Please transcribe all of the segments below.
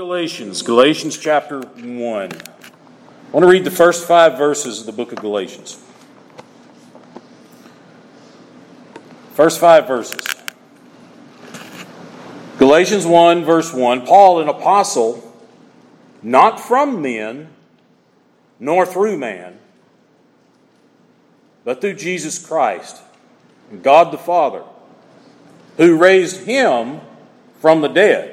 Galatians chapter 1. I want to read the first 5 verses of the book of Galatians. First 5 verses. Galatians 1, verse 1. Paul, an apostle, not from men, nor through man, but through Jesus Christ, and God the Father, who raised him from the dead,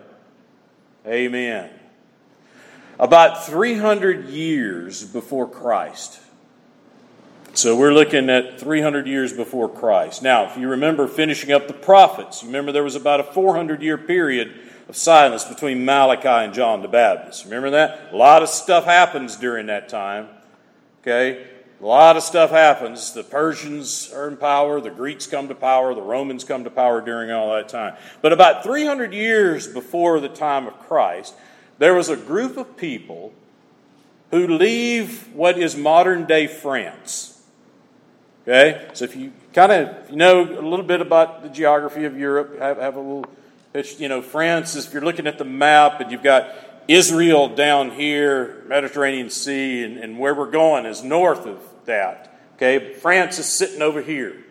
Amen. About 300 years before Christ. So we're looking at 300 years before Christ. Now, if you remember finishing up the prophets, you remember there was about a 400-year period of silence between Malachi and John the Baptist. Remember that? A lot of stuff happens during that time. Okay? A lot of stuff happens. The Persians are in power. The Greeks come to power. The Romans come to power during all that time. But about 300 years before the time of Christ, there was a group of people who leave what is modern-day France. Okay? So if you kind of know a little bit about the geography of Europe, have a little pitch. You know, France, if you're looking at the map and you've got Israel down here, Mediterranean Sea, and where we're going is north of that. Okay, France is sitting over here.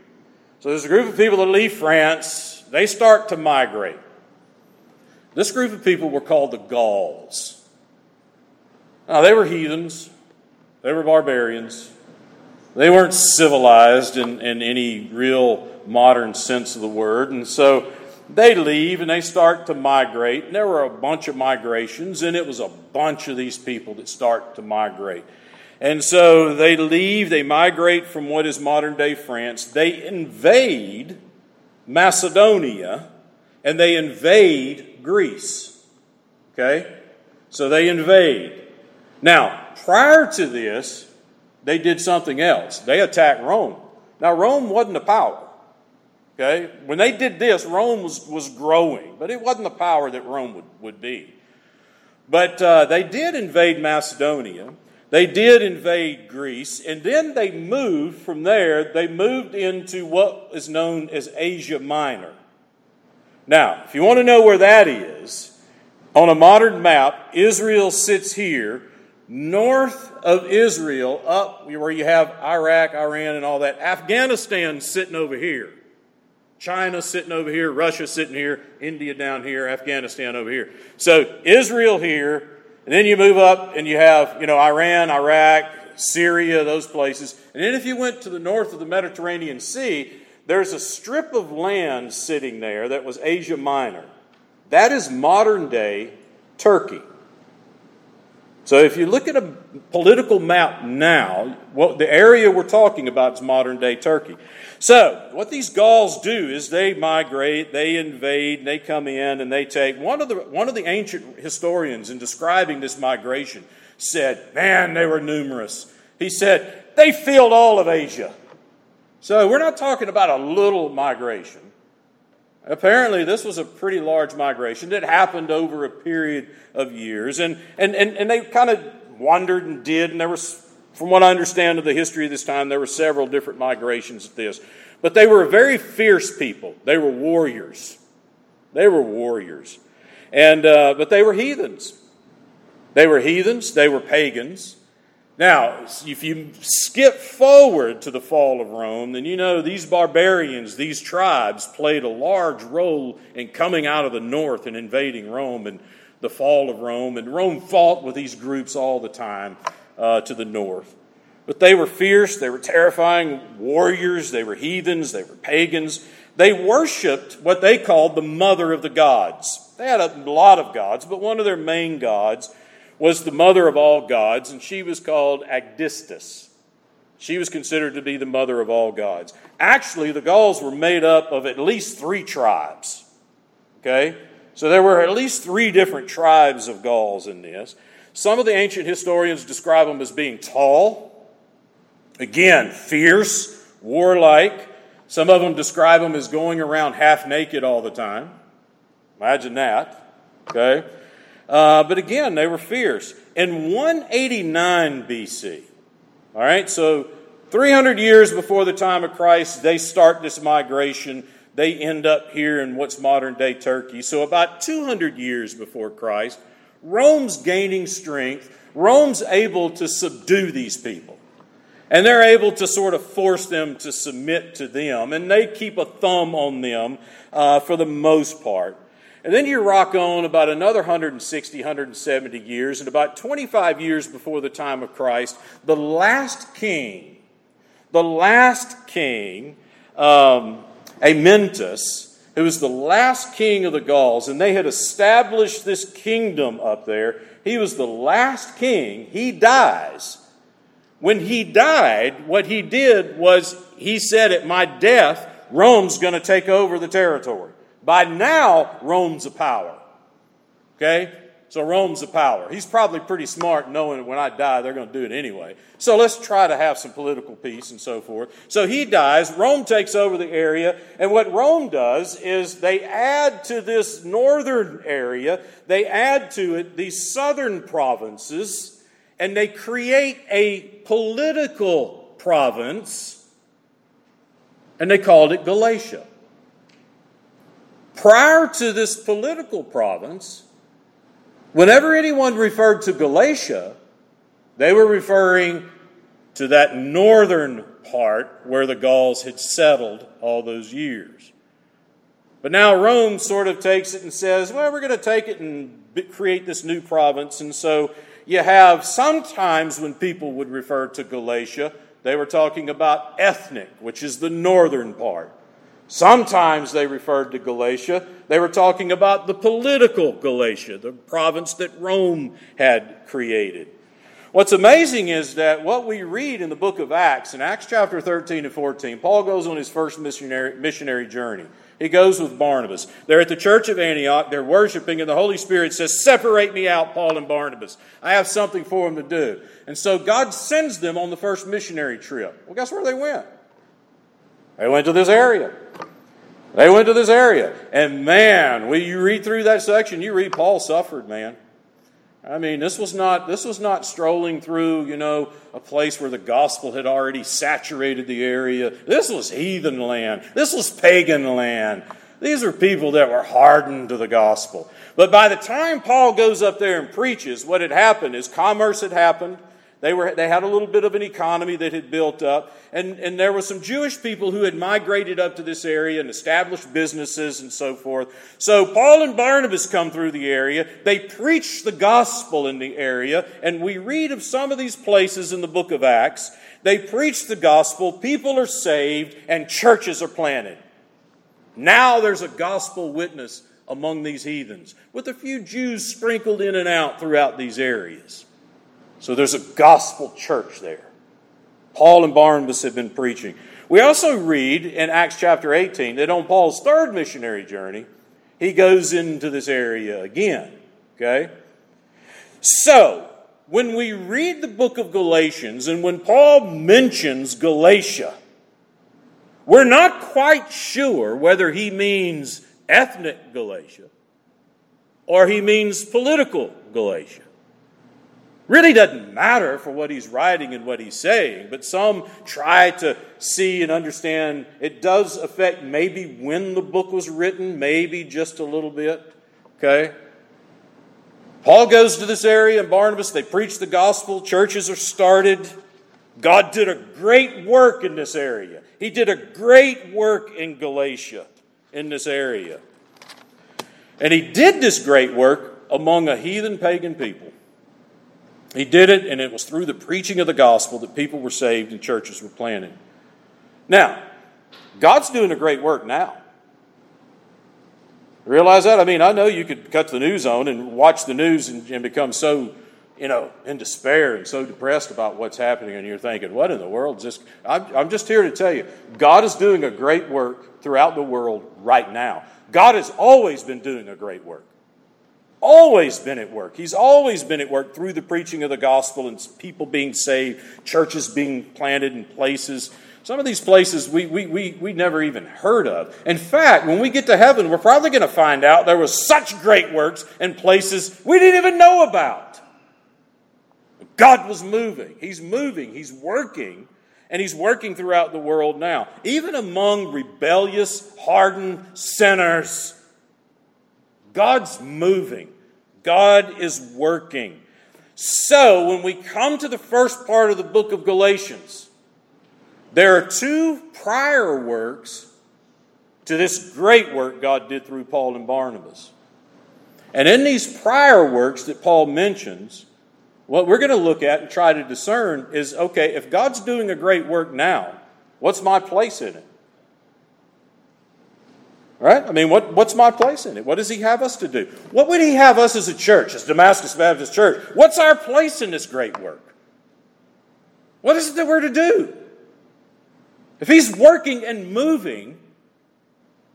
So there's a group of people that leave France. They start to migrate. This group of people were called the Gauls. Now, they were heathens. They were barbarians. They weren't civilized in any real modern sense of the word. And so they leave and they start to migrate. And there were a bunch of migrations, and it was a bunch of these people that start to migrate. And so they leave, they migrate from what is modern-day France. They invade Macedonia, and they invade Greece. Okay? So they invade. Now, prior to this, they did something else. They attacked Rome. Now, Rome wasn't a power. Okay? When they did this, Rome was growing, but it wasn't the power that Rome would be. But they did invade Macedonia. They did invade Greece, and then they moved from there, they moved into what is known as Asia Minor. Now, if you want to know where that is, on a modern map, Israel sits here. North of Israel, up where you have Iraq, Iran, and all that, Afghanistan sitting over here. China sitting over here, Russia sitting here, India down here, Afghanistan over here. So Israel here. And then you move up and you have, Iran, Iraq, Syria, those places. And then if you went to the north of the Mediterranean Sea, there's a strip of land sitting there that was Asia Minor. That is modern-day Turkey. So if you look at a political map now, the area we're talking about is modern-day Turkey. So what these Gauls do is they migrate, they invade, they come in, and they take. One of the ancient historians in describing this migration said, man, they were numerous. He said, they filled all of Asia. So we're not talking about a little migration. Apparently, this was a pretty large migration that happened over a period of years. And they kind of wandered and did. And there was, from what I understand of the history of this time, there were several different migrations at this. But they were a very fierce people. They were warriors. And but they were heathens. They were pagans. Now, if you skip forward to the fall of Rome, then you know these barbarians, these tribes, played a large role in coming out of the north and invading Rome and the fall of Rome. And Rome fought with these groups all the time to the north. But they were fierce, they were terrifying warriors, they were heathens, they were pagans. They worshipped what they called the mother of the gods. They had a lot of gods, but one of their main gods was the mother of all gods, and she was called Agdistis. She was considered to be the mother of all gods. Actually, the Gauls were made up of at least 3 tribes. Okay? So there were at least three different tribes of Gauls in this. Some of the ancient historians describe them as being tall, again, fierce, warlike. Some of them describe them as going around half naked all the time. Imagine that, okay? But again, they were fierce. In 189 BC, all right, so 300 years before the time of Christ, they start this migration. They end up here in what's modern-day Turkey. So about 200 years before Christ, Rome's gaining strength. Rome's able to subdue these people. And they're able to sort of force them to submit to them. And they keep a thumb on them for the most part. And then you rock on about another 160, 170 years. And about 25 years before the time of Christ, the last king, Amentus, who was the last king of the Gauls, and they had established this kingdom up there. He was the last king. He dies. When he died, what he did was he said, at my death, Rome's going to take over the territory. By now, Rome's a power. Okay? So Rome's a power. He's probably pretty smart knowing that when I die, they're going to do it anyway. So let's try to have some political peace and so forth. So he dies. Rome takes over the area. And what Rome does is they add to this northern area, they add to it these southern provinces, and they create a political province, and they called it Galatia. Prior to this political province, whenever anyone referred to Galatia, they were referring to that northern part where the Gauls had settled all those years. But now Rome sort of takes it and says, well, we're going to take it and create this new province. And so you have sometimes when people would refer to Galatia, they were talking about ethnic, which is the northern part. Sometimes they referred to Galatia. They were talking about the political Galatia, the province that Rome had created. What's amazing is that what we read in the book of Acts, in Acts chapter 13 and 14, Paul goes on his first missionary journey. He goes with Barnabas. They're at the church of Antioch. They're worshiping, and the Holy Spirit says, separate me out, Paul and Barnabas. I have something for them to do. And so God sends them on the first missionary trip. Well, guess where they went? They went to this area. They went to this area. And man, when you read through that section, you read Paul suffered, man. I mean, this was not strolling through, a place where the gospel had already saturated the area. This was heathen land. This was pagan land. These are people that were hardened to the gospel. But by the time Paul goes up there and preaches, what had happened is commerce had happened. They had a little bit of an economy that had built up. And there were some Jewish people who had migrated up to this area and established businesses and so forth. So Paul and Barnabas come through the area. They preach the gospel in the area. And we read of some of these places in the book of Acts. They preach the gospel. People are saved and churches are planted. Now there's a gospel witness among these heathens, with a few Jews sprinkled in and out throughout these areas. So there's a gospel church there. Paul and Barnabas have been preaching. We also read in Acts chapter 18 that on Paul's third missionary journey, he goes into this area again. Okay? So, when we read the book of Galatians and when Paul mentions Galatia, we're not quite sure whether he means ethnic Galatia or he means political Galatia. Really doesn't matter for what he's writing and what he's saying, but some try to see and understand it does affect maybe when the book was written, maybe just a little bit, okay? Paul goes to this area and Barnabas, they preach the gospel, churches are started. God did a great work in this area. He did a great work in Galatia, in this area. And he did this great work among a heathen pagan people. He did it, and it was through the preaching of the gospel that people were saved and churches were planted. Now, God's doing a great work now. Realize that? I mean, I know you could cut the news on and watch the news and become so, in despair and so depressed about what's happening, and you're thinking, what in the world is this? I'm just here to tell you, God is doing a great work throughout the world right now. God has always been doing a great work. Always been at work. He's always been at work through the preaching of the gospel and people being saved, churches being planted in places. Some of these places we never even heard of. In fact, when we get to heaven, we're probably going to find out there were such great works in places we didn't even know about. God was moving. He's moving. He's working. And He's working throughout the world now. Even among rebellious, hardened sinners, God's moving. God is working. So, when we come to the first part of the book of Galatians, there are two prior works to this great work God did through Paul and Barnabas. And in these prior works that Paul mentions, what we're going to look at and try to discern is, okay, if God's doing a great work now, what's my place in it? Right? I mean, what's my place in it? What does He have us to do? What would He have us as a church, as Damascus Baptist Church? What's our place in this great work? What is it that we're to do? If He's working and moving,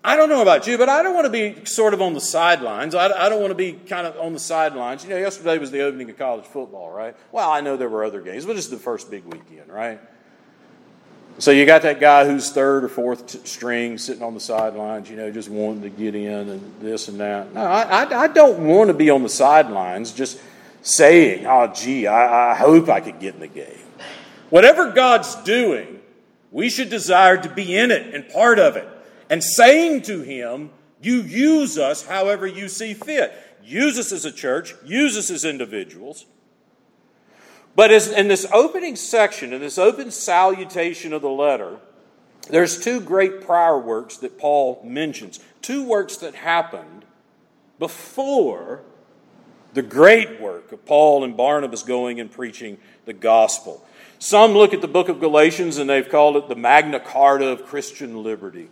I don't know about you, but I don't want to be sort of on the sidelines. I don't want to be kind of on the sidelines. You know, yesterday was the opening of college football, right? Well, I know there were other games, but this is the first big weekend, right? So you got that guy who's third or fourth string sitting on the sidelines, you know, just wanting to get in and this and that. No, I don't want to be on the sidelines just saying, oh, gee, I hope I could get in the game. Whatever God's doing, we should desire to be in it and part of it. And saying to Him, you use us however you see fit. Use us as a church. Use us as individuals. But in this opening section, in this open salutation of the letter, there's two great prior works that Paul mentions. Two works that happened before the great work of Paul and Barnabas going and preaching the gospel. Some look at the book of Galatians and they've called it the Magna Carta of Christian liberty.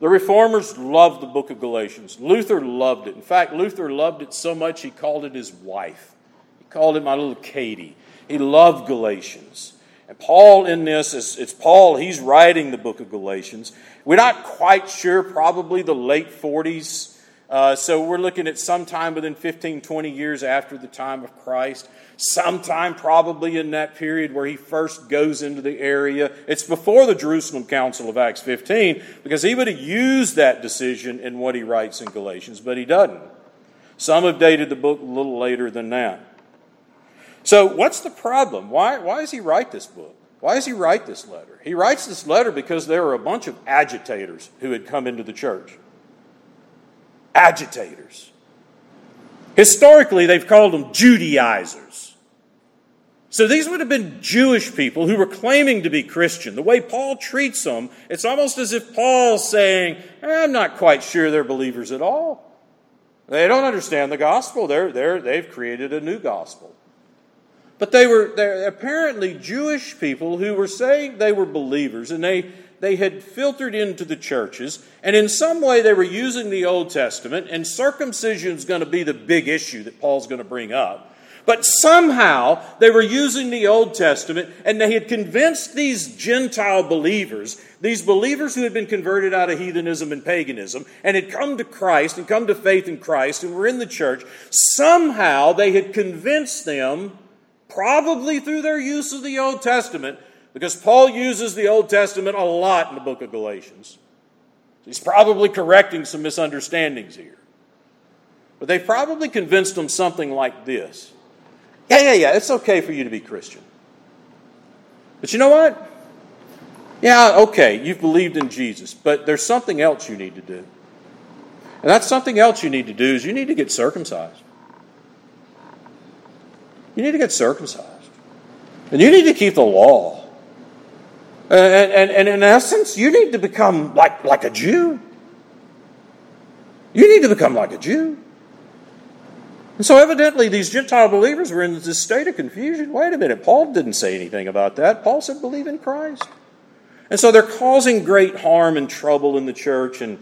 The Reformers loved the book of Galatians. Luther loved it. In fact, Luther loved it so much he called it his wife. He called it my little Katie. He loved Galatians. And Paul in this, it's Paul, he's writing the book of Galatians. We're not quite sure, probably the late 40s. So we're looking at sometime within 15, 20 years after the time of Christ. Sometime probably in that period where he first goes into the area. It's before the Jerusalem Council of Acts 15, because he would have used that decision in what he writes in Galatians, but he doesn't. Some have dated the book a little later than that. So what's the problem? Why does he write this book? Why does he write this letter? He writes this letter because there were a bunch of agitators who had come into the church. Agitators. Historically, they've called them Judaizers. So these would have been Jewish people who were claiming to be Christian. The way Paul treats them, it's almost as if Paul's saying, I'm not quite sure they're believers at all. They don't understand the gospel. They've created a new gospel. But they're apparently Jewish people who were saying they were believers, and they had filtered into the churches, and in some way they were using the Old Testament, and circumcision is going to be the big issue that Paul's going to bring up. But somehow they were using the Old Testament, and they had convinced these Gentile believers, these believers who had been converted out of heathenism and paganism, and had come to Christ and come to faith in Christ and were in the church, somehow they had convinced them, probably through their use of the Old Testament, because Paul uses the Old Testament a lot in the book of Galatians. He's probably correcting some misunderstandings here. But they probably convinced them something like this. Yeah, it's okay for you to be Christian. But you know what? Yeah, okay, you've believed in Jesus, but there's something else you need to do. And that's something else you need to do is you need to get circumcised. You need to get circumcised. And you need to keep the law. And in essence, you need to become like a Jew. You need to become like a Jew. And so evidently these Gentile believers were in this state of confusion. Wait a minute, Paul didn't say anything about that. Paul said believe in Christ. And so they're causing great harm and trouble in the church, and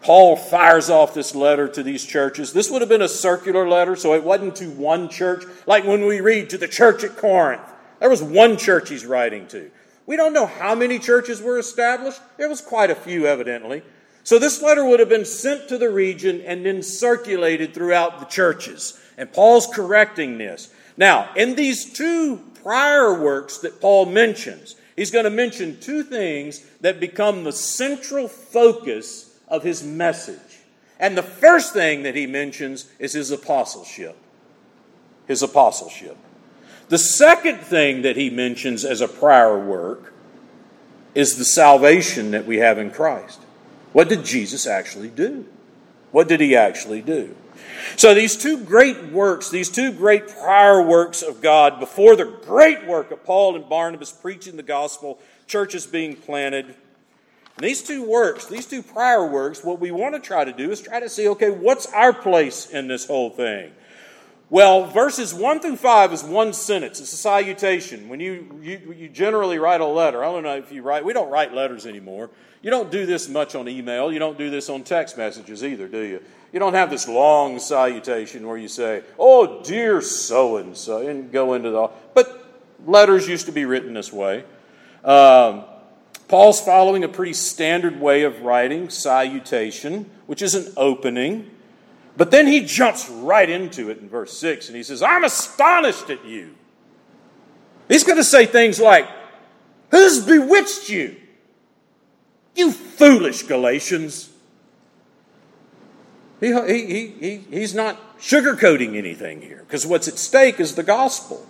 Paul fires off this letter to these churches. This would have been a circular letter, so it wasn't to one church. Like when we read to the church at Corinth, there was one church he's writing to. We don't know how many churches were established. It was quite a few, evidently. So this letter would have been sent to the region and then circulated throughout the churches. And Paul's correcting this. Now, in these two prior works that Paul mentions, he's going to mention two things that become the central focus of his message. And the first thing that he mentions is his apostleship. His apostleship. The second thing that he mentions as a prior work is the salvation that we have in Christ. What did Jesus actually do? What did he actually do? So these two great works, these two great prior works of God, before the great work of Paul and Barnabas preaching the gospel, churches being planted, and these two works, these two prior works, what we want to try to do is try to see, okay, what's our place in this whole thing? Well, verses 1 through 5 is one sentence. It's a salutation. When you generally write a letter, I don't know if you write, we don't write letters anymore. You don't do this much on email. You don't do this on text messages either, do you? You don't have this long salutation where you say, oh, dear so-and-so, and go into the... But letters used to be written this way. Paul's following a pretty standard way of writing, salutation, which is an opening. But then he jumps right into it in verse 6, and he says, I'm astonished at you. He's going to say things like, who's bewitched you? You foolish Galatians. He's not sugarcoating anything here, because what's at stake is the gospel.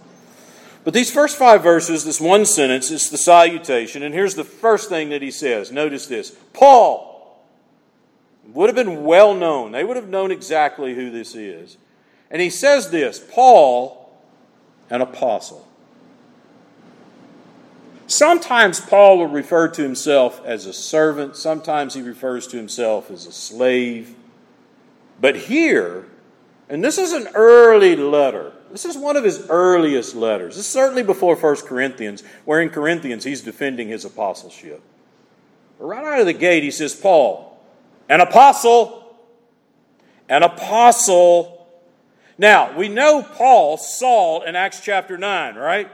But these first five verses, this one sentence, is the salutation, and here's the first thing that he says. Notice this. Paul. Would have been well known. They would have known exactly who this is. And he says this, Paul, an apostle. Sometimes Paul will refer to himself as a servant. Sometimes he refers to himself as a slave. But here, and this is an early letter. This is one of his earliest letters. This is certainly before 1 Corinthians, where in Corinthians he's defending his apostleship. But right out of the gate he says, Paul, an apostle, an apostle. Now, we know Paul, Saul, in Acts chapter 9, right?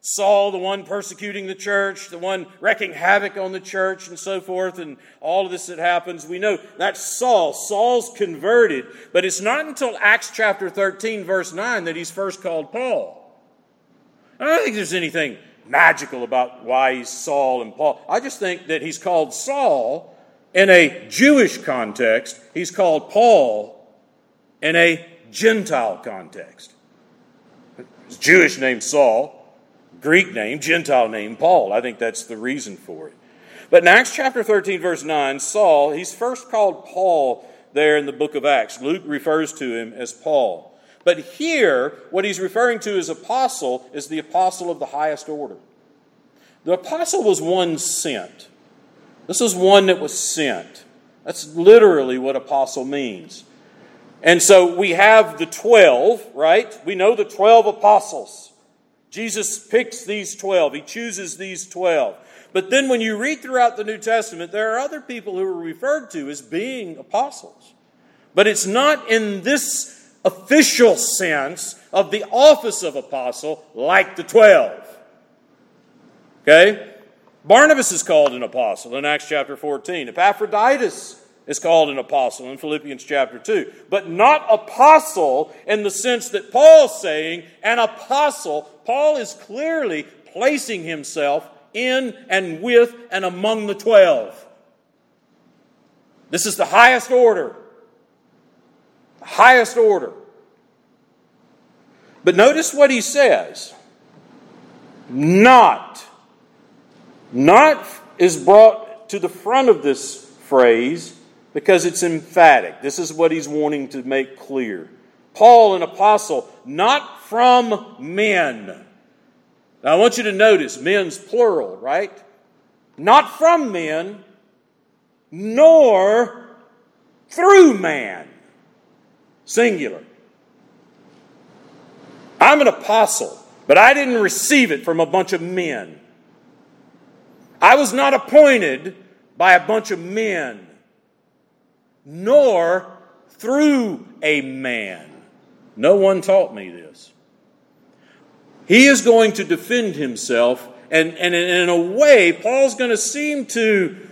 Saul, the one persecuting the church, the one wrecking havoc on the church and so forth, and all of this that happens. We know that's Saul. Saul's converted, but it's not until Acts chapter 13, verse 9, that he's first called Paul. I don't think there's anything magical about why he's Saul and Paul. I just think that he's called Saul. In a Jewish context, he's called Paul. In a Gentile context, his Jewish name Saul, Greek name, Gentile name Paul. I think that's the reason for it. But in Acts chapter 13, verse 9, Saul, he's first called Paul there in the book of Acts. Luke refers to him as Paul. But here, what he's referring to as apostle is the apostle of the highest order. The apostle was one sent. This is one that was sent. That's literally what apostle means. And so we have the 12, right? We know the 12 apostles. Jesus picks these 12. He chooses these 12. But then when you read throughout the New Testament, there are other people who are referred to as being apostles. But it's not in this official sense of the office of apostle like the 12. Okay? Barnabas is called an apostle in Acts chapter 14. Epaphroditus is called an apostle in Philippians chapter 2. But not apostle in the sense that Paul's saying an apostle. Paul is clearly placing himself in and with and among the 12. This is the highest order. The highest order. But notice what he says. Not is brought to the front of this phrase because it's emphatic. This is what he's wanting to make clear. Paul, an apostle, not from men. Now I want you to notice, men's plural, right? Not from men, nor through man. Singular. I'm an apostle, but I didn't receive it from a bunch of men. I was not appointed by a bunch of men, nor through a man. No one taught me this. He is going to defend himself, and in a way, Paul's going to seem to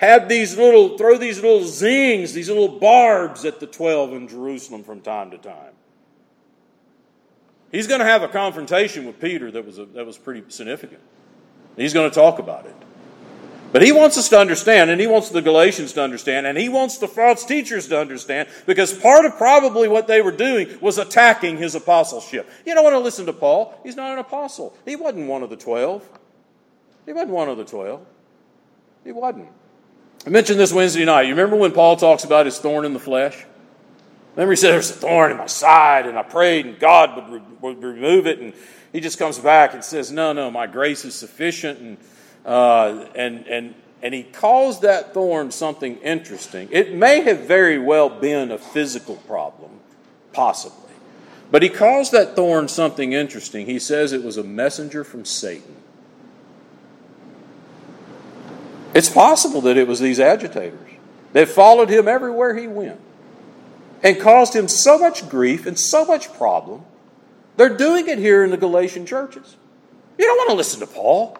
had throw these little zings, these little barbs at the 12 in Jerusalem from time to time. He's going to have a confrontation with Peter that was pretty significant. He's going to talk about it. But he wants us to understand, and he wants the Galatians to understand, and he wants the false teachers to understand, because part of probably what they were doing was attacking his apostleship. You don't want to listen to Paul. He's not an apostle. He wasn't one of the 12. He wasn't. I mentioned this Wednesday night. You remember when Paul talks about his thorn in the flesh? Remember he said, there's a thorn in my side, and I prayed, and God would remove it, and he just comes back and says, no, my grace is sufficient, and he calls that thorn something interesting. It may have very well been a physical problem, possibly. But he calls that thorn something interesting. He says it was a messenger from Satan. It's possible that it was these agitators that followed him everywhere he went and caused him so much grief and so much problem. They're doing it here in the Galatian churches. You don't want to listen to Paul.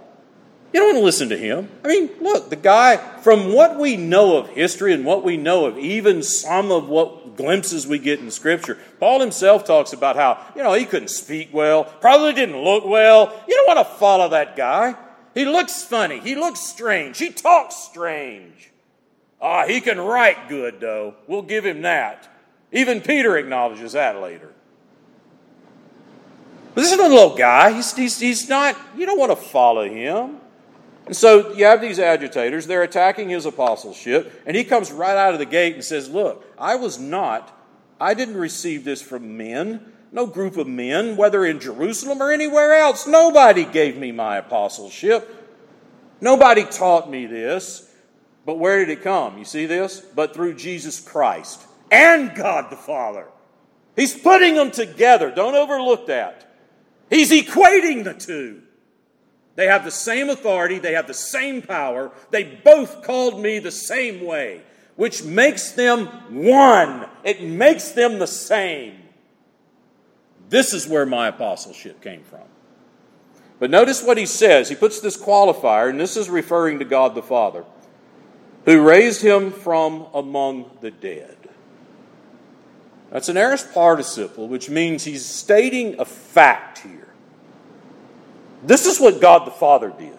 You don't want to listen to him. I mean, look, the guy, from what we know of history and what we know of even some of what glimpses we get in Scripture, Paul himself talks about how, he couldn't speak well, probably didn't look well. You don't want to follow that guy. He looks funny. He looks strange. He talks strange. He can write good, though. We'll give him that. Even Peter acknowledges that later. But this is a little guy. He's not, you don't want to follow him. And so you have these agitators, they're attacking his apostleship, and he comes right out of the gate and says, look, I didn't receive this from men, no group of men, whether in Jerusalem or anywhere else. Nobody gave me my apostleship. Nobody taught me this. But where did it come? You see this? But through Jesus Christ and God the Father. He's putting them together. Don't overlook that. He's equating the two. They have the same authority. They have the same power. They both called me the same way, which makes them one. It makes them the same. This is where my apostleship came from. But notice what he says. He puts this qualifier, and this is referring to God the Father, who raised him from among the dead. That's an aorist participle, which means he's stating a fact here. This is what God the Father did.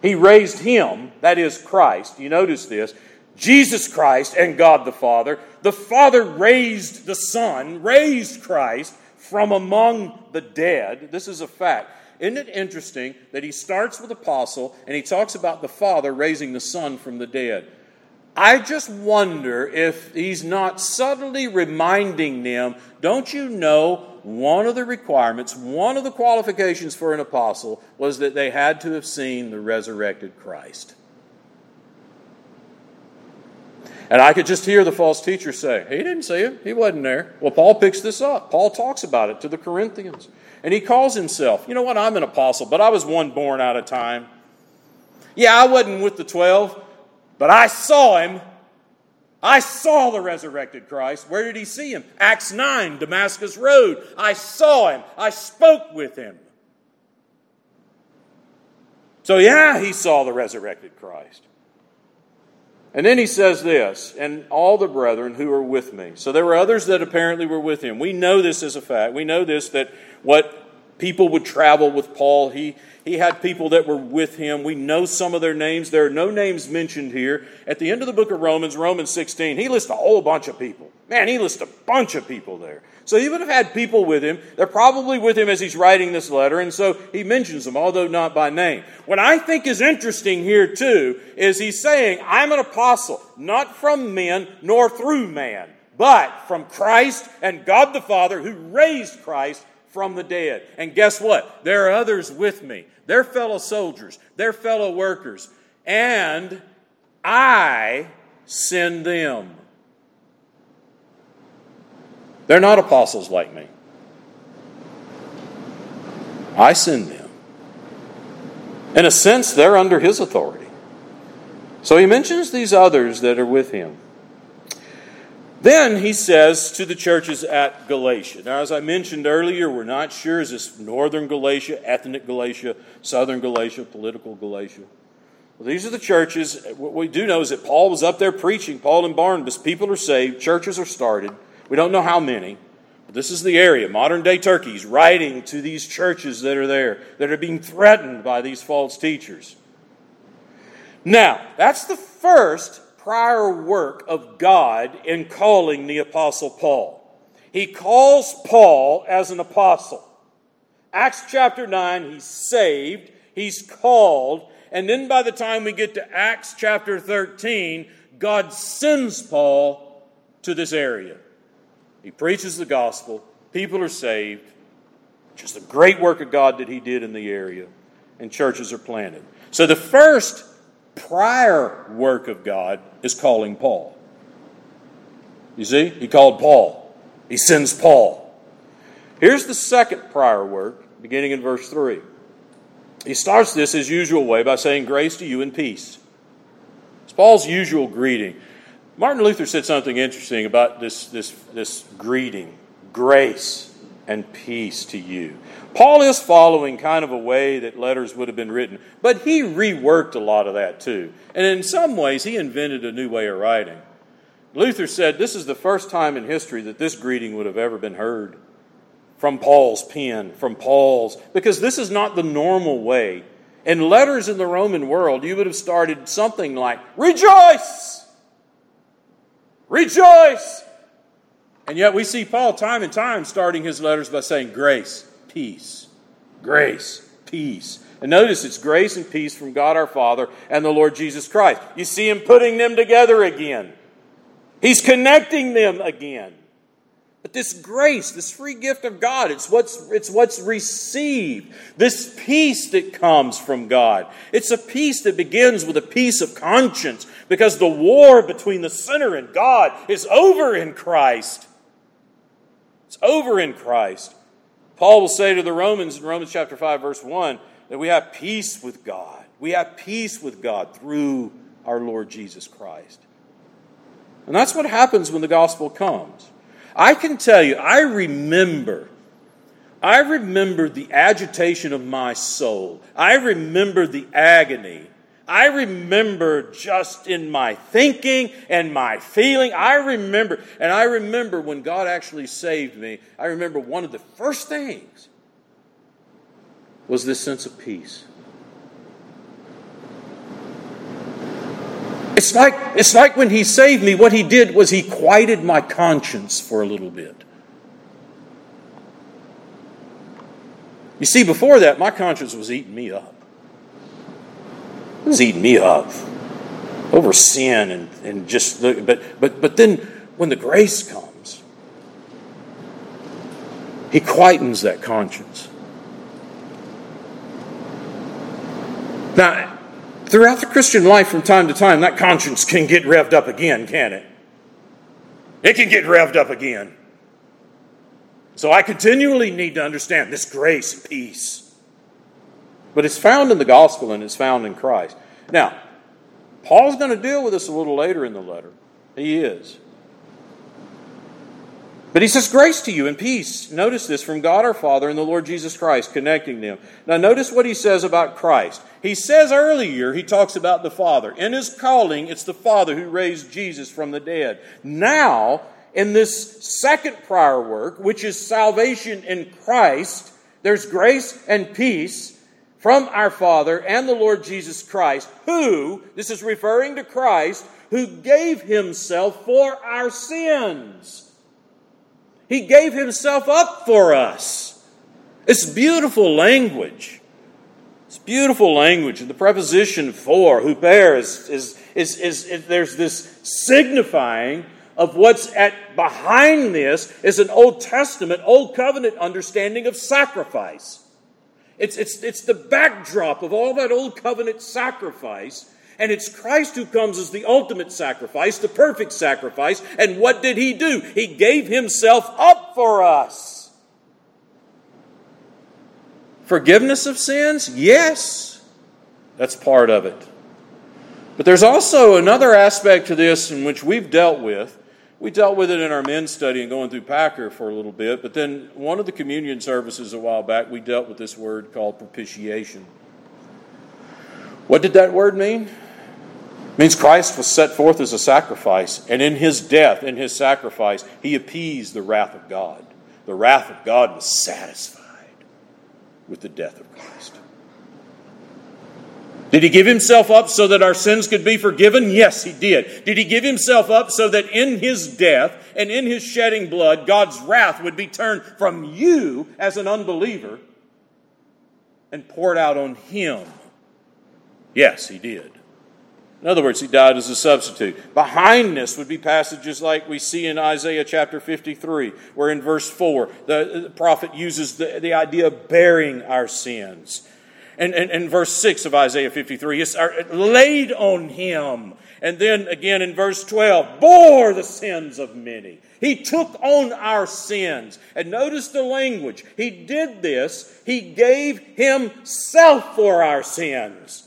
He raised him, that is Christ. You notice this. Jesus Christ and God the Father. The Father raised the Son, raised Christ from among the dead. This is a fact. Isn't it interesting that he starts with apostle and he talks about the Father raising the Son from the dead? I just wonder if he's not subtly reminding them, don't you know one of the requirements, one of the qualifications for an apostle was that they had to have seen the resurrected Christ. And I could just hear the false teacher say, he didn't see him, he wasn't there. Well, Paul picks this up. Paul talks about it to the Corinthians. And he calls himself, you know what, I'm an apostle, but I was one born out of time. Yeah, I wasn't with the 12. But I saw him. I saw the resurrected Christ. Where did he see him? Acts 9, Damascus Road. I saw him. I spoke with him. So yeah, he saw the resurrected Christ. And then he says this, and all the brethren who are with me. So there were others that apparently were with him. We know this as a fact. We know this, that what people would travel with Paul. He had people that were with him. We know some of their names. There are no names mentioned here. At the end of the book of Romans, Romans 16, he lists a whole bunch of people. Man, he lists a bunch of people there. So he would have had people with him. They're probably with him as he's writing this letter, and so he mentions them, although not by name. What I think is interesting here, too, is he's saying, I'm an apostle, not from men nor through man, but from Christ and God the Father who raised Christ from the dead. And guess what? There are others with me. They're fellow soldiers. They're fellow workers. And I send them. They're not apostles like me. I send them. In a sense, they're under his authority. So he mentions these others that are with him. Then he says to the churches at Galatia. Now, as I mentioned earlier, we're not sure. Is this northern Galatia, ethnic Galatia, southern Galatia, political Galatia? Well, these are the churches. What we do know is that Paul was up there preaching, Paul and Barnabas. People are saved. Churches are started. We don't know how many. This is the area, modern-day Turkey. He's writing to these churches that are there, that are being threatened by these false teachers. Now, that's the first prior work of God in calling the Apostle Paul. He calls Paul as an apostle. Acts chapter 9, he's saved, he's called, and then by the time we get to Acts chapter 13, God sends Paul to this area. He preaches the gospel. People are saved. Just the great work of God that he did in the area. And churches are planted. So the first prior work of God is calling Paul. You see? He called Paul. He sends Paul. Here's the second prior work, beginning in verse 3. He starts this his usual way by saying, "Grace to you and peace." It's Paul's usual greeting. Martin Luther said something interesting about this greeting. Grace and peace to you. Paul is following kind of a way that letters would have been written, but he reworked a lot of that too. And in some ways, he invented a new way of writing. Luther said this is the first time in history that this greeting would have ever been heard from Paul's pen, because this is not the normal way. In letters in the Roman world, you would have started something like, "Rejoice! Rejoice!" And yet we see Paul time and time starting his letters by saying grace, peace, grace, peace. And notice it's grace and peace from God our Father and the Lord Jesus Christ. You see him putting them together again. He's connecting them again. But this grace, this free gift of God, it's what's received. This peace that comes from God. It's a peace that begins with a peace of conscience because the war between the sinner and God is over in Christ. It's over in Christ. Paul will say to the Romans in Romans chapter 5, verse 1, that we have peace with God. We have peace with God through our Lord Jesus Christ. And that's what happens when the gospel comes. I can tell you, I remember the agitation of my soul. I remember the agony. I remember just in my thinking and my feeling. I remember when God actually saved me. I remember one of the first things was this sense of peace. It's like when he saved me, what he did was he quieted my conscience for a little bit. You see, before that, my conscience was eating me up. It was eating me up over sin and just... But then when the grace comes, he quietens that conscience. Now... throughout the Christian life, from time to time, that conscience can get revved up again, can it? It can get revved up again. So I continually need to understand this grace and peace. But it's found in the gospel and it's found in Christ. Now, Paul's going to deal with this a little later in the letter. He is. But he says, grace to you and peace. Notice this, from God our Father and the Lord Jesus Christ, connecting them. Now notice what he says about Christ. He says earlier, he talks about the Father. In his calling, it's the Father who raised Jesus from the dead. Now, in this second prior work, which is salvation in Christ, there's grace and peace from our Father and the Lord Jesus Christ, who, this is referring to Christ, who gave himself for our sins. He gave himself up for us. It's beautiful language. It's beautiful language. And the preposition for, huper, is there's this signifying of what's behind this is an Old Testament, Old Covenant understanding of sacrifice. It's the backdrop of all that Old Covenant sacrifice. And it's Christ who comes as the ultimate sacrifice, the perfect sacrifice. And what did he do? He gave himself up for us. Forgiveness of sins? Yes. That's part of it. But there's also another aspect to this in which we've dealt with. We dealt with it in our men's study and going through Packer for a little bit. But then one of the communion services a while back, we dealt with this word called propitiation. What did that word mean? It means Christ was set forth as a sacrifice, and in his death, in his sacrifice, he appeased the wrath of God. The wrath of God was satisfied with the death of Christ. Did he give himself up so that our sins could be forgiven? Yes, he did. Did he give himself up so that in his death and in his shedding blood, God's wrath would be turned from you as an unbeliever and poured out on him? Yes, he did. In other words, he died as a substitute. Behind this would be passages like we see in Isaiah chapter 53, where in verse 4, the prophet uses the idea of bearing our sins. And in verse 6 of Isaiah 53, it's laid on him. And then again in verse 12, bore the sins of many. He took on our sins. And notice the language. He did this. He gave himself for our sins.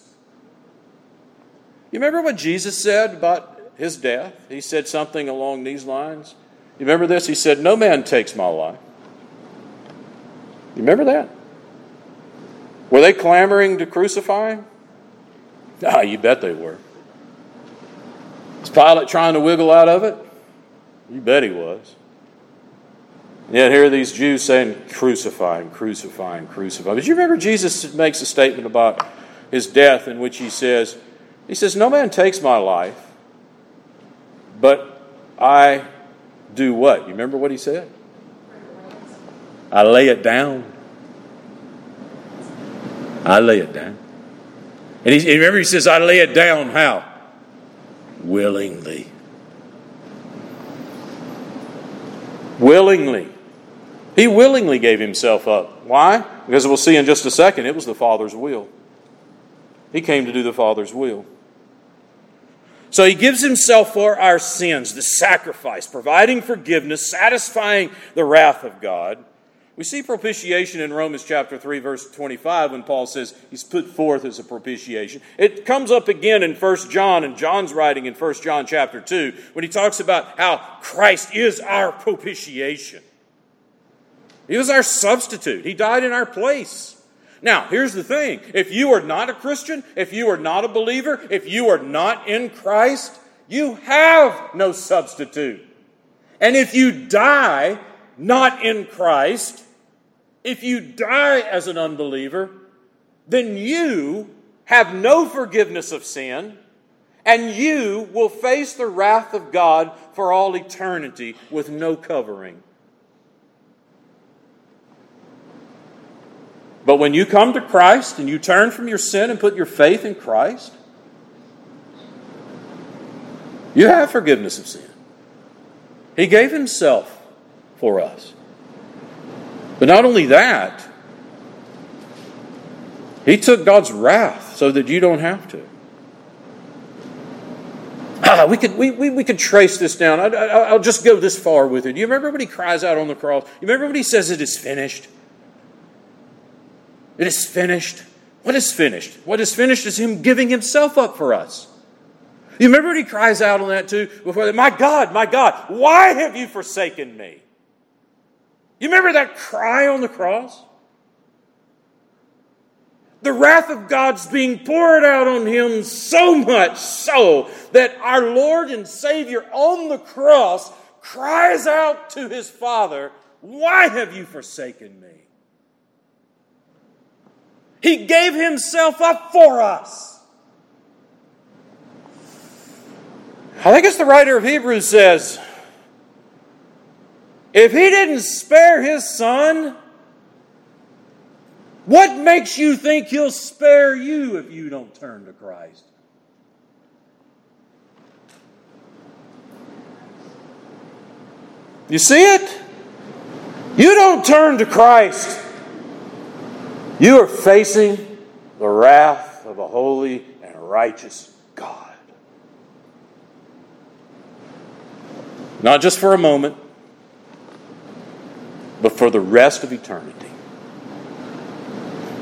You remember what Jesus said about his death? He said something along these lines. You remember this? He said, "No man takes my life." You remember that? Were they clamoring to crucify him? Ah, you bet they were. Was Pilate trying to wiggle out of it? You bet he was. Yet here are these Jews saying, "Crucify him, crucify him, crucify him." But you remember Jesus makes a statement about his death in which he says, "No man takes my life, but I do what?" You remember what he said? "I lay it down. I lay it down." And remember he says, "I lay it down," how? Willingly. Willingly. He willingly gave himself up. Why? Because we'll see in just a second, it was the Father's will. He came to do the Father's will. So he gives himself for our sins, the sacrifice, providing forgiveness, satisfying the wrath of God. We see propitiation in Romans chapter 3, verse 25, when Paul says he's put forth as a propitiation. It comes up again in 1 John, and John's writing in 1 John chapter 2, when he talks about how Christ is our propitiation. He was our substitute. He died in our place. Now, here's the thing. If you are not a Christian, if you are not a believer, if you are not in Christ, you have no substitute. And if you die not in Christ, if you die as an unbeliever, then you have no forgiveness of sin, and you will face the wrath of God for all eternity with no covering. But when you come to Christ and you turn from your sin and put your faith in Christ, you have forgiveness of sin. He gave himself for us. But not only that, he took God's wrath so that you don't have to. We could trace this down. I'll just go this far with it. You remember when he cries out on the cross? You remember when he says, "It is finished"? It is finished. What is finished? What is finished is him giving himself up for us. You remember when he cries out on that too? Before that, my God, why have you forsaken me?" You remember that cry on the cross? The wrath of God's being poured out on him, so much so that our Lord and Savior on the cross cries out to his Father, "Why have you forsaken me?" He gave himself up for us. I think it's the writer of Hebrews says, if he didn't spare his son, what makes you think he'll spare you if you don't turn to Christ? You see it? You don't turn to Christ, you are facing the wrath of a holy and righteous God. Not just for a moment, but for the rest of eternity.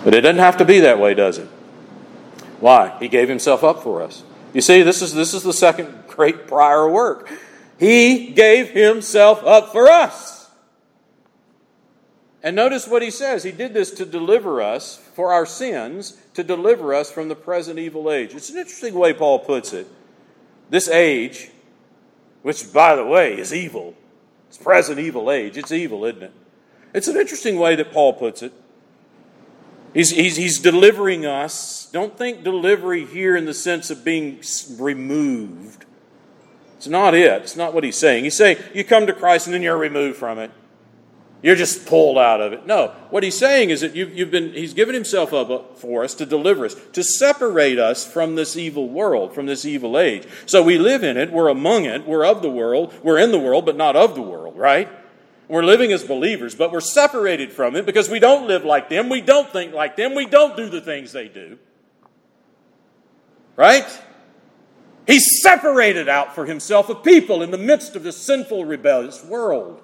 But it doesn't have to be that way, does it? Why? He gave himself up for us. You see, this is the second great prior work. He gave himself up for us. And notice what he says. He did this to deliver us for our sins, to deliver us from the present evil age. It's an interesting way Paul puts it. This age, which, by the way, is evil. It's present evil age. It's evil, isn't it? It's an interesting way that Paul puts it. He's delivering us. Don't think delivery here in the sense of being removed. It's not it. It's not what he's saying. He's saying you come to Christ and then you're removed from it. You're just pulled out of it. No, what he's saying is that he's given himself up for us to deliver us, to separate us from this evil world, from this evil age. So we live in it. We're among it. We're of the world. We're in the world, but not of the world, right? We're living as believers, but we're separated from it because we don't live like them. We don't think like them. We don't do the things they do. Right? He separated out for himself a people in the midst of this sinful, rebellious world.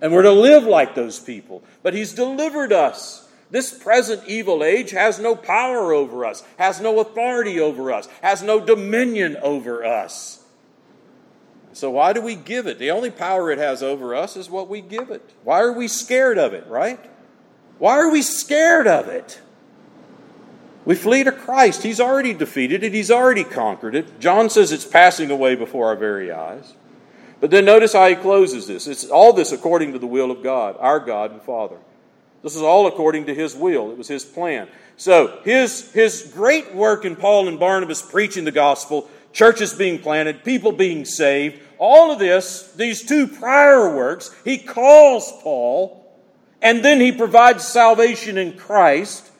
And we're to live like those people. But he's delivered us. This present evil age has no power over us, has no authority over us, has no dominion over us. So why do we give it? The only power it has over us is what we give it. Why are we scared of it, right? Why are we scared of it? We flee to Christ. He's already defeated it. He's already conquered it. John says it's passing away before our very eyes. But then notice how he closes this. It's all this according to the will of God, our God and Father. This is all according to His will. It was His plan. So his great work in Paul and Barnabas preaching the gospel, churches being planted, people being saved, all of this, these two prior works, he calls Paul, and then he provides salvation in Christ,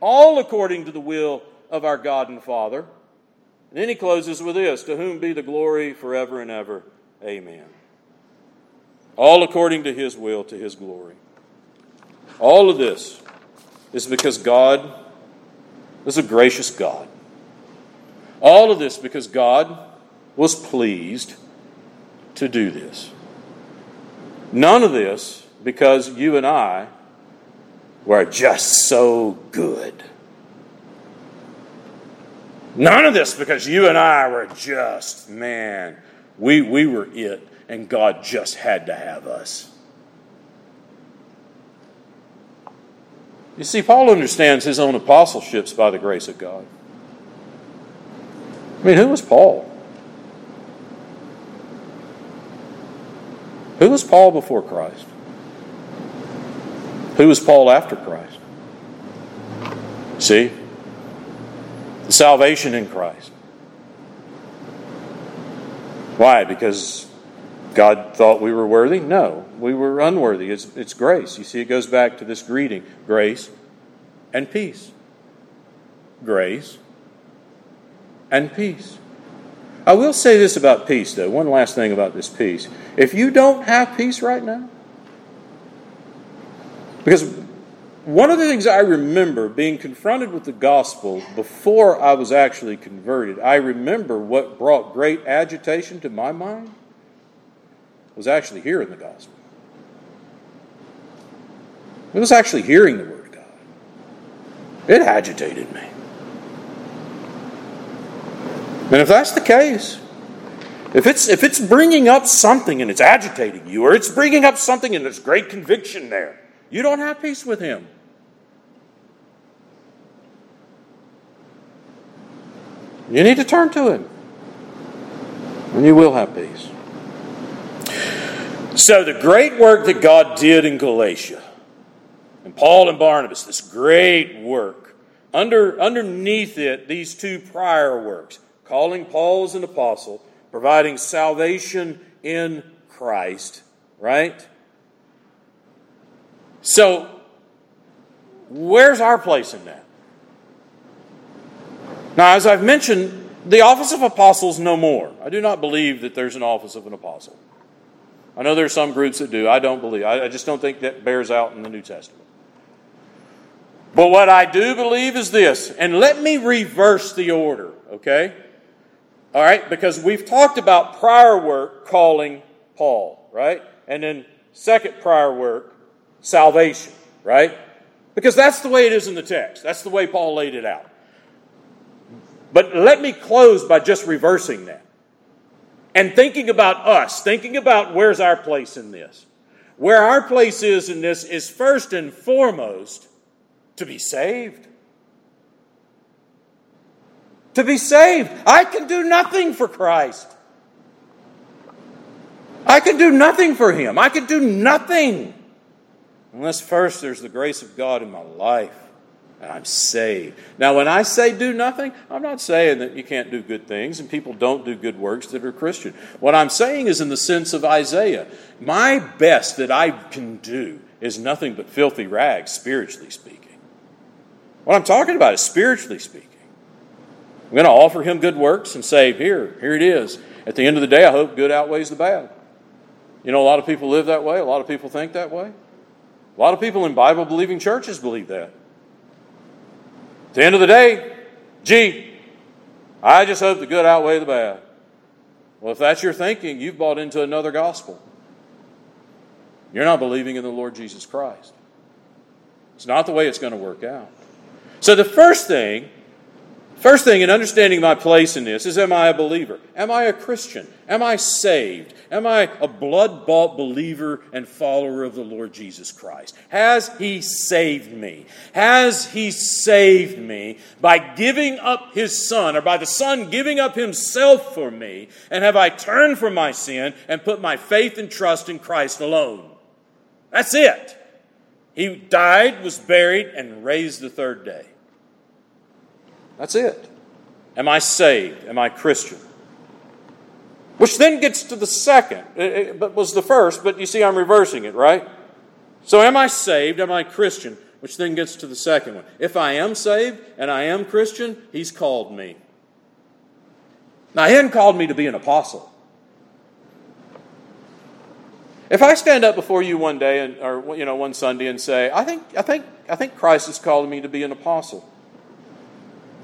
all according to the will of our God and Father. And then he closes with this, to whom be the glory forever and ever. Amen. All according to His will, to His glory. All of this is because God is a gracious God. All of this because God was pleased to do this. None of this because you and I were just so good. None of this because you and I were just, man, we were it, and God just had to have us. You see, Paul understands his own apostleships by the grace of God. I mean, who was Paul? Who was Paul before Christ? Who was Paul after Christ? See? The salvation in Christ. Why? Because God thought we were worthy? No, we were unworthy. It's grace. You see, it goes back to this greeting. Grace and peace. Grace and peace. I will say this about peace, though. One last thing about this peace. If you don't have peace right now, because one of the things I remember being confronted with the gospel before I was actually converted, I remember what brought great agitation to my mind was actually hearing the gospel. It was actually hearing the Word of God. It agitated me. And if that's the case, if it's bringing up something and it's agitating you, or it's bringing up something and there's great conviction there, you don't have peace with Him. You need to turn to Him, and you will have peace. So the great work that God did in Galatia, and Paul and Barnabas, this great work, underneath it, these two prior works, calling Paul as an apostle, providing salvation in Christ, right? So, where's our place in that? Now, as I've mentioned, the office of apostles no more. I do not believe that there's an office of an apostle. I know there are some groups that do. I don't believe. I just don't think that bears out in the New Testament. But what I do believe is this, and let me reverse the order, okay? All right, because we've talked about prior work calling Paul, right? And then second prior work, salvation, right? Because that's the way it is in the text. That's the way Paul laid it out. But let me close by just reversing that and thinking about us, thinking about where's our place in this. Where our place is in this is first and foremost to be saved. To be saved. I can do nothing for Christ. I can do nothing for Him. I can do nothing unless first there's the grace of God in my life and I'm saved. Now, when I say do nothing, I'm not saying that you can't do good things and people don't do good works that are Christian. What I'm saying is in the sense of Isaiah. My best that I can do is nothing but filthy rags, spiritually speaking. What I'm talking about is spiritually speaking. I'm going to offer Him good works and say, here it is. At the end of the day, I hope good outweighs the bad. You know, a lot of people live that way. A lot of people think that way. A lot of people in Bible-believing churches believe that. At the end of the day, I just hope the good outweigh the bad. Well, if that's your thinking, you've bought into another gospel. You're not believing in the Lord Jesus Christ. It's not the way it's going to work out. So the first thing in understanding my place in this is, am I a believer? Am I a Christian? Am I saved? Am I a blood-bought believer and follower of the Lord Jesus Christ? Has He saved me? Has He saved me by giving up His Son, or by the Son giving up Himself for me? And have I turned from my sin and put my faith and trust in Christ alone? That's it. He died, was buried, and raised the third day. That's it. Am I saved? Am I Christian? Which then gets to the second. It was the first, but you see I'm reversing it, right? So am I saved? Am I Christian? Which then gets to the second one. If I am saved and I am Christian, He's called me. Now, He hadn't called me to be an apostle. If I stand up before you one day, or one Sunday, and say, "I think Christ has called me to be an apostle,"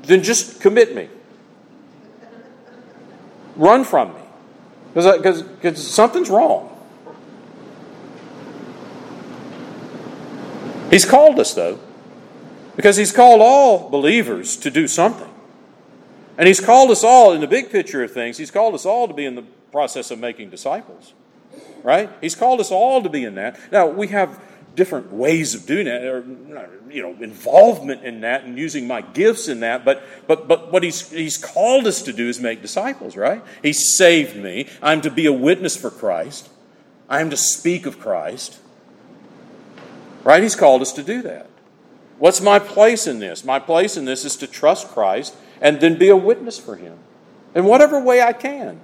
then just commit me. Run from me. Because something's wrong. He's called us, though. Because He's called all believers to do something. And He's called us all, in the big picture of things, He's called us all to be in the process of making disciples. Right? He's called us all to be in that. Now, we have different ways of doing that, or involvement in that, and using my gifts in that. But what he's called us to do is make disciples, right? He saved me. I'm to be a witness for Christ. I am to speak of Christ, right? He's called us to do that. What's my place in this? My place in this is to trust Christ and then be a witness for Him in whatever way I can.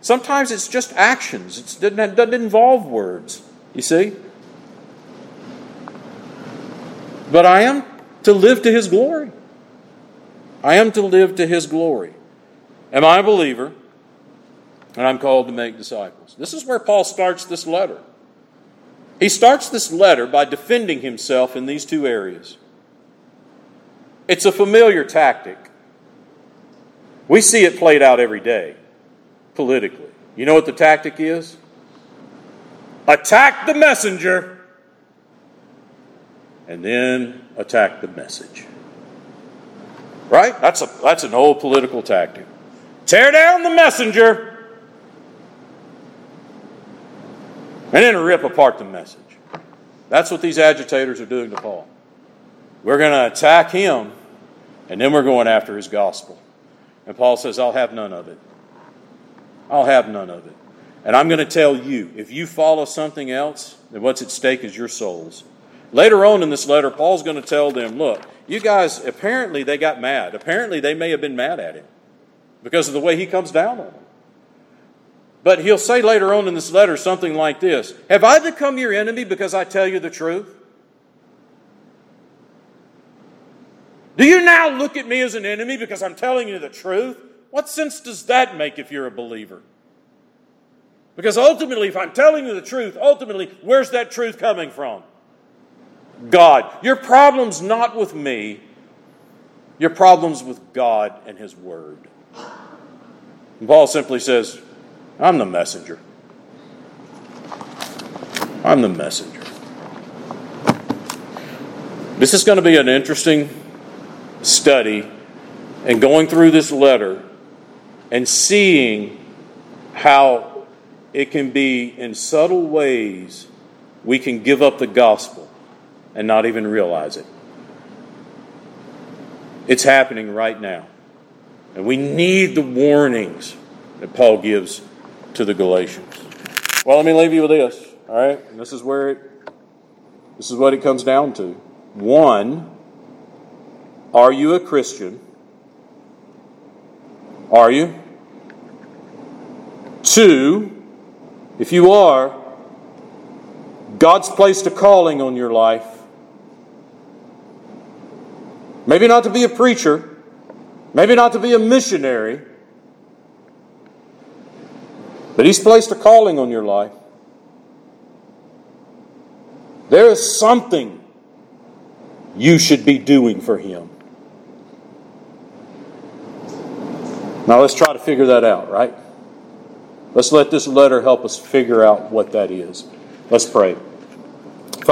Sometimes it's just actions. It doesn't involve words. You see. But I am to live to His glory. I am to live to His glory. Am I a believer? And I'm called to make disciples. This is where Paul starts this letter. He starts this letter by defending himself in these two areas. It's a familiar tactic. We see it played out every day, politically. You know what the tactic is? Attack the messenger. And then attack the message. Right? That's an old political tactic. Tear down the messenger. And then rip apart the message. That's what these agitators are doing to Paul. We're going to attack him. And then we're going after his gospel. And Paul says, I'll have none of it. I'll have none of it. And I'm going to tell you, if you follow something else, then what's at stake is your souls. Later on in this letter, Paul's going to tell them, look, you guys, apparently they got mad. Apparently they may have been mad at him because of the way he comes down on them. But he'll say later on in this letter something like this: have I become your enemy because I tell you the truth? Do you now look at me as an enemy because I'm telling you the truth? What sense does that make if you're a believer? Because ultimately, if I'm telling you the truth, ultimately, where's that truth coming from? God. Your problem's not with me. Your problem's with God and His Word. And Paul simply says, I'm the messenger. I'm the messenger. This is going to be an interesting study, and going through this letter and seeing how it can be in subtle ways we can give up the gospel and not even realize it. It's happening right now. And we need the warnings that Paul gives to the Galatians. Well, let me leave you with this. All right? And this is where this is what it comes down to. One, are you a Christian? Are you? Two, if you are, God's placed a calling on your life. Maybe not to be a preacher. Maybe not to be a missionary. But He's placed a calling on your life. There is something you should be doing for Him. Now let's try to figure that out, right? Let's let this letter help us figure out what that is. Let's pray.